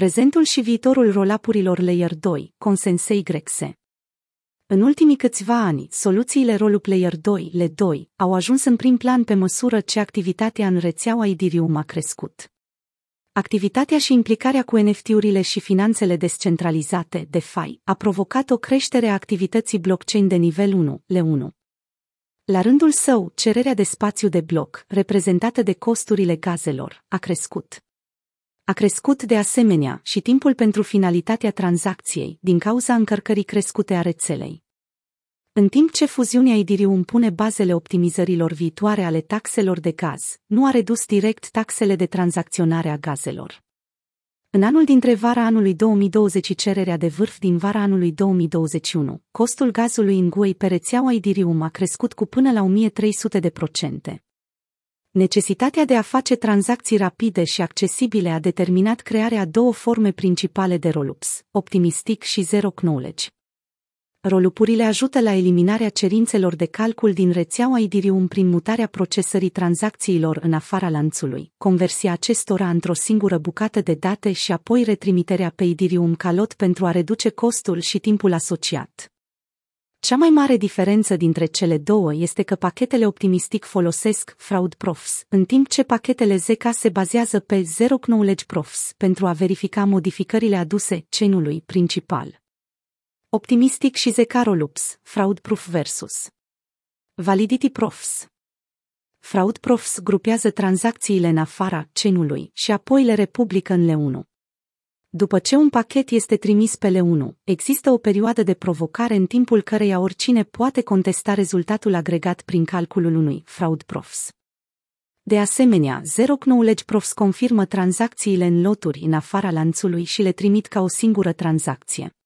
Prezentul și viitorul roll-up-urilor Layer 2, ConsenSys. În ultimii câțiva ani, soluțiile roll-up Layer 2, L2, au ajuns în prim plan pe măsură ce activitatea în rețeaua Ethereum a crescut. Activitatea și implicarea cu NFT-urile și finanțele descentralizate, DeFi, a provocat o creștere a activității blockchain de nivel 1, L1. La rândul său, cererea de spațiu de bloc, reprezentată de costurile gazelor, a crescut. A crescut de asemenea și timpul pentru finalitatea tranzacției, din cauza încărcării crescute a rețelei. În timp ce fuziunea Ethereum pune bazele optimizărilor viitoare ale taxelor de gaz, nu a redus direct taxele de tranzacționare a gazelor. În anul dintre vara anului 2020 și cererea de vârf din vara anului 2021, costul gazului în Gwei pe rețeaua Ethereum a crescut cu până la 1300%. Necesitatea de a face tranzacții rapide și accesibile a determinat crearea a două forme principale de roll-ups, optimistic și zero knowledge. Roll-up-urile ajută la eliminarea cerințelor de calcul din rețeaua Ethereum prin mutarea procesării tranzacțiilor în afara lanțului, conversia acestora într-o singură bucată de date și apoi retrimiterea pe Ethereum ca lot pentru a reduce costul și timpul asociat. Cea mai mare diferență dintre cele două este că pachetele optimistic folosesc Fraud Proofs, în timp ce pachetele ZK se bazează pe zero knowledge proofs pentru a verifica modificările aduse chain-ului principal. Optimistic și ZK roll-ups, Fraud Proof vs. Validity Proofs. Fraud Proofs grupează tranzacțiile în afara chain-ului și apoi le republică în L1. După ce un pachet este trimis pe L1, există o perioadă de provocare în timpul căreia oricine poate contesta rezultatul agregat prin calculul unui fraud proofs. De asemenea, zero knowledge proofs confirmă tranzacțiile în loturi în afara lanțului și le trimit ca o singură tranzacție.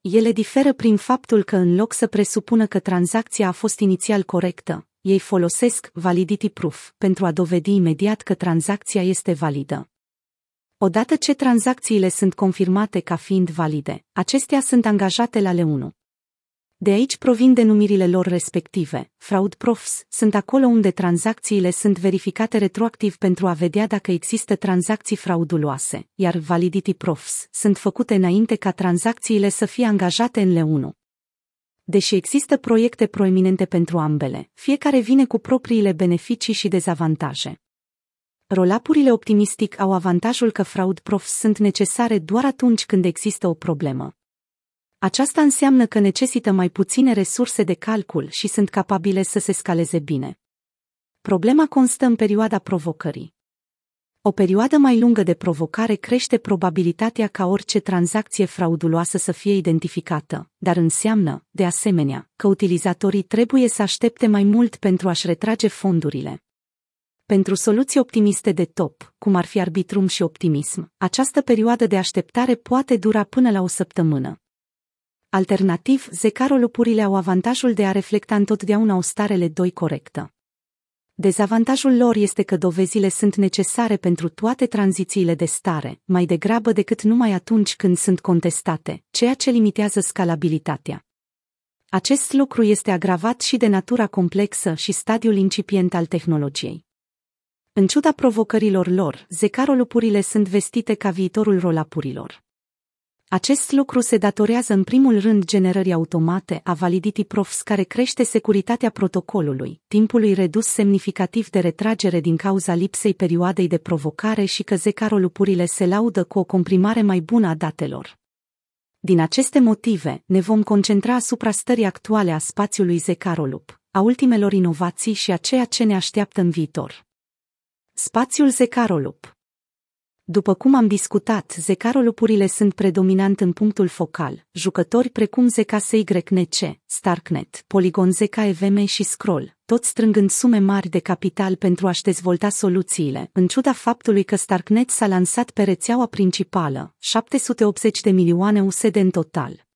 Ele diferă prin faptul că în loc să presupună că tranzacția a fost inițial corectă, ei folosesc validity proof pentru a dovedi imediat că tranzacția este validă. Odată ce tranzacțiile sunt confirmate ca fiind valide, acestea sunt angajate la L1. De aici provin denumirile lor respective. Fraud Proofs sunt acolo unde tranzacțiile sunt verificate retroactiv pentru a vedea dacă există tranzacții frauduloase, iar Validity Proofs sunt făcute înainte ca tranzacțiile să fie angajate în L1. Deși există proiecte proeminente pentru ambele, fiecare vine cu propriile beneficii și dezavantaje. Roll-up-urile optimistic au avantajul că fraud proofs sunt necesare doar atunci când există o problemă. Aceasta înseamnă că necesită mai puține resurse de calcul și sunt capabile să se scaleze bine. Problema constă în perioada provocării. O perioadă mai lungă de provocare crește probabilitatea ca orice tranzacție frauduloasă să fie identificată, dar înseamnă, de asemenea, că utilizatorii trebuie să aștepte mai mult pentru a-și retrage fondurile. Pentru soluții optimiste de top, cum ar fi Arbitrum și Optimism, această perioadă de așteptare poate dura până la o săptămână. Alternativ, zk roll-up-urile au avantajul de a reflecta întotdeauna o stare L2 corectă. Dezavantajul lor este că dovezile sunt necesare pentru toate tranzițiile de stare, mai degrabă decât numai atunci când sunt contestate, ceea ce limitează scalabilitatea. Acest lucru este agravat și de natura complexă și stadiul incipient al tehnologiei. În ciuda provocărilor lor, zk roll-up-urile sunt vestite ca viitorul roll-up-urilor. Acest lucru se datorează în primul rând generării automate a validity proofs care crește securitatea protocolului, timpului redus semnificativ de retragere din cauza lipsei perioadei de provocare și că zk roll-up-urile se laudă cu o comprimare mai bună a datelor. Din aceste motive, ne vom concentra asupra stării actuale a spațiului zk roll-up, a ultimelor inovații și a ceea ce ne așteaptă în viitor. Spațiul zk roll-up. După cum am discutat, zk roll-up-urile sunt predominant în punctul focal, jucători precum zkSync, Starknet, Polygon ZK-EVM și Scroll, toți strângând sume mari de capital pentru a-și dezvolta soluțiile, în ciuda faptului că Starknet s-a lansat pe rețeaua principală, 780 de milioane USD în total.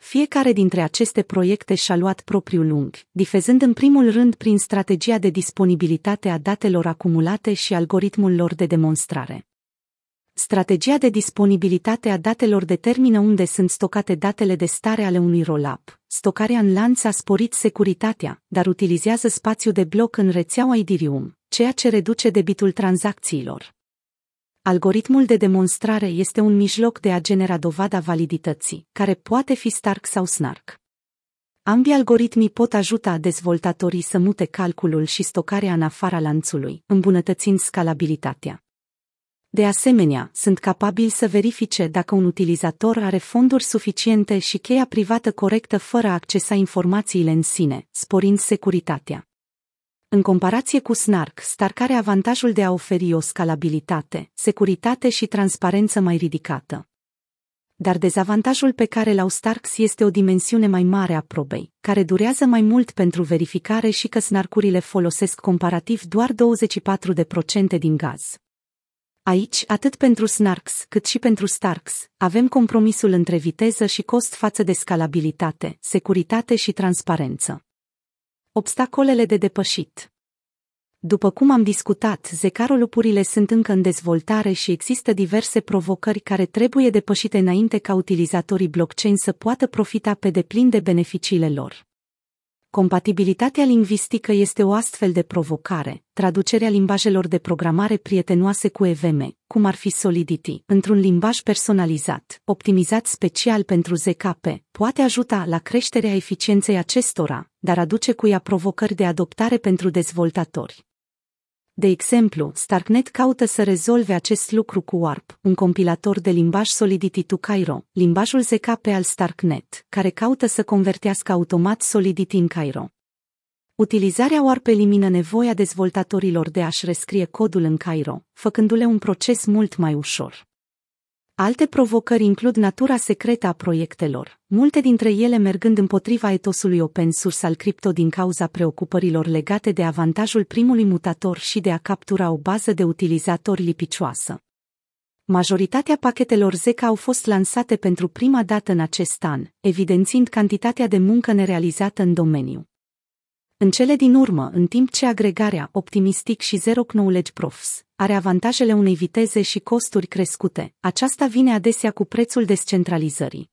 Fiecare dintre aceste proiecte și-a luat propriul unghi, difezând în primul rând prin strategia de disponibilitate a datelor acumulate și algoritmul lor de demonstrare. Strategia de disponibilitate a datelor determină unde sunt stocate datele de stare ale unui roll-up. Stocarea în lanț a sporit securitatea, dar utilizează spațiu de bloc în rețeaua Ethereum, ceea ce reduce debitul tranzacțiilor. Algoritmul de demonstrare este un mijloc de a genera dovada validității, care poate fi Stark sau Snark. Ambii algoritmi pot ajuta dezvoltatorii să mute calculul și stocarea în afara lanțului, îmbunătățind scalabilitatea. De asemenea, sunt capabili să verifice dacă un utilizator are fonduri suficiente și cheia privată corectă fără a accesa informațiile în sine, sporind securitatea. În comparație cu Snark, Stark are avantajul de a oferi o scalabilitate, securitate și transparență mai ridicată. Dar dezavantajul pe care l-au Starks este o dimensiune mai mare a probei, care durează mai mult pentru verificare și că Snarkurile folosesc comparativ doar 24% din gaz. Aici, atât pentru Snarks cât și pentru Starks, avem compromisul între viteză și cost față de scalabilitate, securitate și transparență. Obstacolele de depășit. După cum am discutat, zkRoll-up-urile sunt încă în dezvoltare și există diverse provocări care trebuie depășite înainte ca utilizatorii blockchain să poată profita pe deplin de beneficiile lor. Compatibilitatea lingvistică este o astfel de provocare, traducerea limbajelor de programare prietenoase cu EVM, cum ar fi Solidity, într-un limbaj personalizat, optimizat special pentru ZKP, poate ajuta la creșterea eficienței acestora, dar aduce cu ea provocări de adoptare pentru dezvoltatori. De exemplu, Starknet caută să rezolve acest lucru cu Warp, un compilator de limbaj Solidity to Cairo, limbajul ZKP al Starknet, care caută să convertească automat Solidity în Cairo. Utilizarea Warp elimină nevoia dezvoltatorilor de a-și rescrie codul în Cairo, făcându-le un proces mult mai ușor. Alte provocări includ natura secretă a proiectelor, multe dintre ele mergând împotriva etosului open source al cripto din cauza preocupărilor legate de avantajul primului mutator și de a captura o bază de utilizatori lipicioasă. Majoritatea pachetelor ZK au fost lansate pentru prima dată în acest an, evidențind cantitatea de muncă nerealizată în domeniu. În cele din urmă, în timp ce agregarea optimistic și zero knowledge proofs are avantajele unei viteze și costuri crescute, aceasta vine adesea cu prețul descentralizării.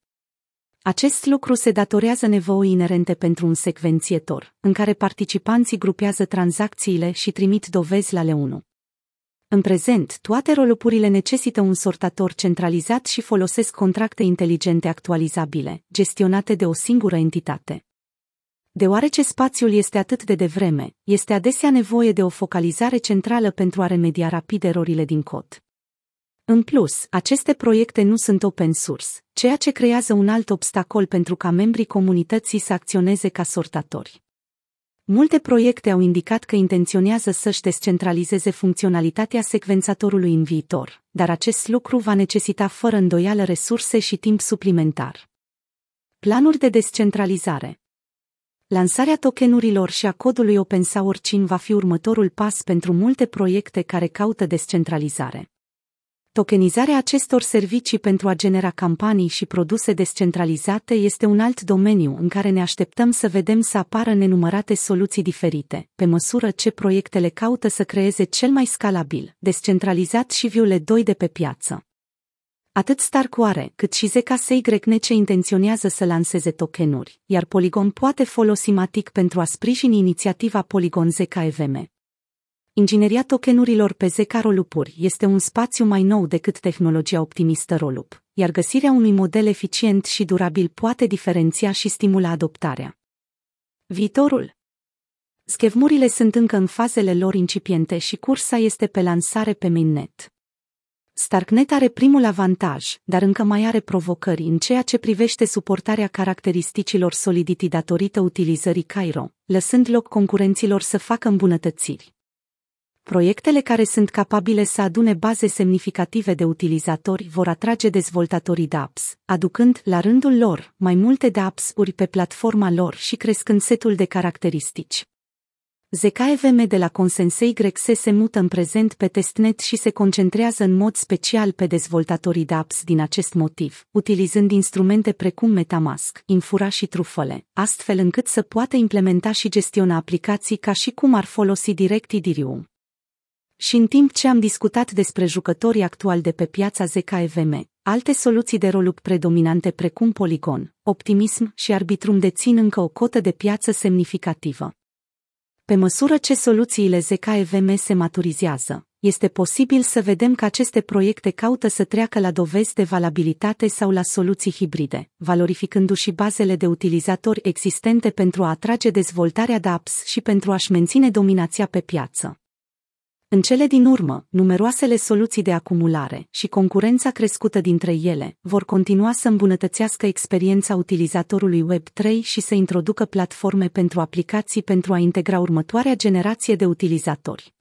Acest lucru se datorează nevoii inerente pentru un secvențietor, în care participanții grupează tranzacțiile și trimit dovezi la L1. În prezent, toate roll-up-urile necesită un sortator centralizat și folosesc contracte inteligente actualizabile, gestionate de o singură entitate. Deoarece spațiul este atât de devreme, este adesea nevoie de o focalizare centrală pentru a remedia rapid erorile din cod. În plus, aceste proiecte nu sunt open source, ceea ce creează un alt obstacol pentru ca membrii comunității să acționeze ca sortatori. Multe proiecte au indicat că intenționează să-și descentralizeze funcționalitatea secvențatorului în viitor, dar acest lucru va necesita fără îndoială resurse și timp suplimentar. Planuri de descentralizare. Lansarea tokenurilor și a codului open source va fi următorul pas pentru multe proiecte care caută descentralizare. Tokenizarea acestor servicii pentru a genera campanii și produse descentralizate este un alt domeniu în care ne așteptăm să vedem să apară nenumărate soluții diferite, pe măsură ce proiectele caută să creeze cel mai scalabil, descentralizat și viule 2 de pe piață. Atât Starknet, cât și zkSync intenționează să lanseze tokenuri, iar Polygon poate folosi matic pentru a sprijini inițiativa Polygon ZK-EVM. Ingineria tokenurilor pe zkRoll-up-uri este un spațiu mai nou decât tehnologia optimistă roll-up, iar găsirea unui model eficient și durabil poate diferenția și stimula adoptarea. Viitorul. Scheme-urile sunt încă în fazele lor incipiente și cursa este pe lansare pe mainnet. Starknet are primul avantaj, dar încă mai are provocări în ceea ce privește suportarea caracteristicilor Solidity datorită utilizării Cairo, lăsând loc concurenților să facă îmbunătățiri. Proiectele care sunt capabile să adune baze semnificative de utilizatori vor atrage dezvoltatorii dApps, aducând, la rândul lor, mai multe dApps-uri pe platforma lor și crescând setul de caracteristici. zkEVM de la ConsenSys se mută în prezent pe testnet și se concentrează în mod special pe dezvoltatorii dApps din acest motiv, utilizând instrumente precum MetaMask, Infura și Truffle, astfel încât să poată implementa și gestiona aplicații ca și cum ar folosi direct Ethereum. Și în timp ce am discutat despre jucătorii actuali de pe piața zkEVM, alte soluții de roll-up predominante precum Polygon, Optimism și Arbitrum dețin încă o cotă de piață semnificativă. Pe măsură ce soluțiile zkEVM se maturizează, este posibil să vedem că aceste proiecte caută să treacă la dovezi de valabilitate sau la soluții hibride, valorificându-și bazele de utilizatori existente pentru a atrage dezvoltarea dApps și pentru a-și menține dominația pe piață. În cele din urmă, numeroasele soluții de acumulare și concurența crescută dintre ele vor continua să îmbunătățească experiența utilizatorului Web3 și să introducă platforme pentru aplicații pentru a integra următoarea generație de utilizatori.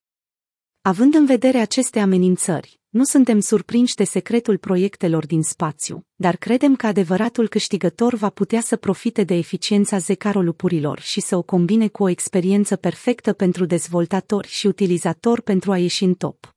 Având în vedere aceste amenințări, nu suntem surprinși de secretul proiectelor din spațiu, dar credem că adevăratul câștigător va putea să profite de eficiența zk-roll-up-urilor și să o combine cu o experiență perfectă pentru dezvoltatori și utilizatori pentru a ieși în top.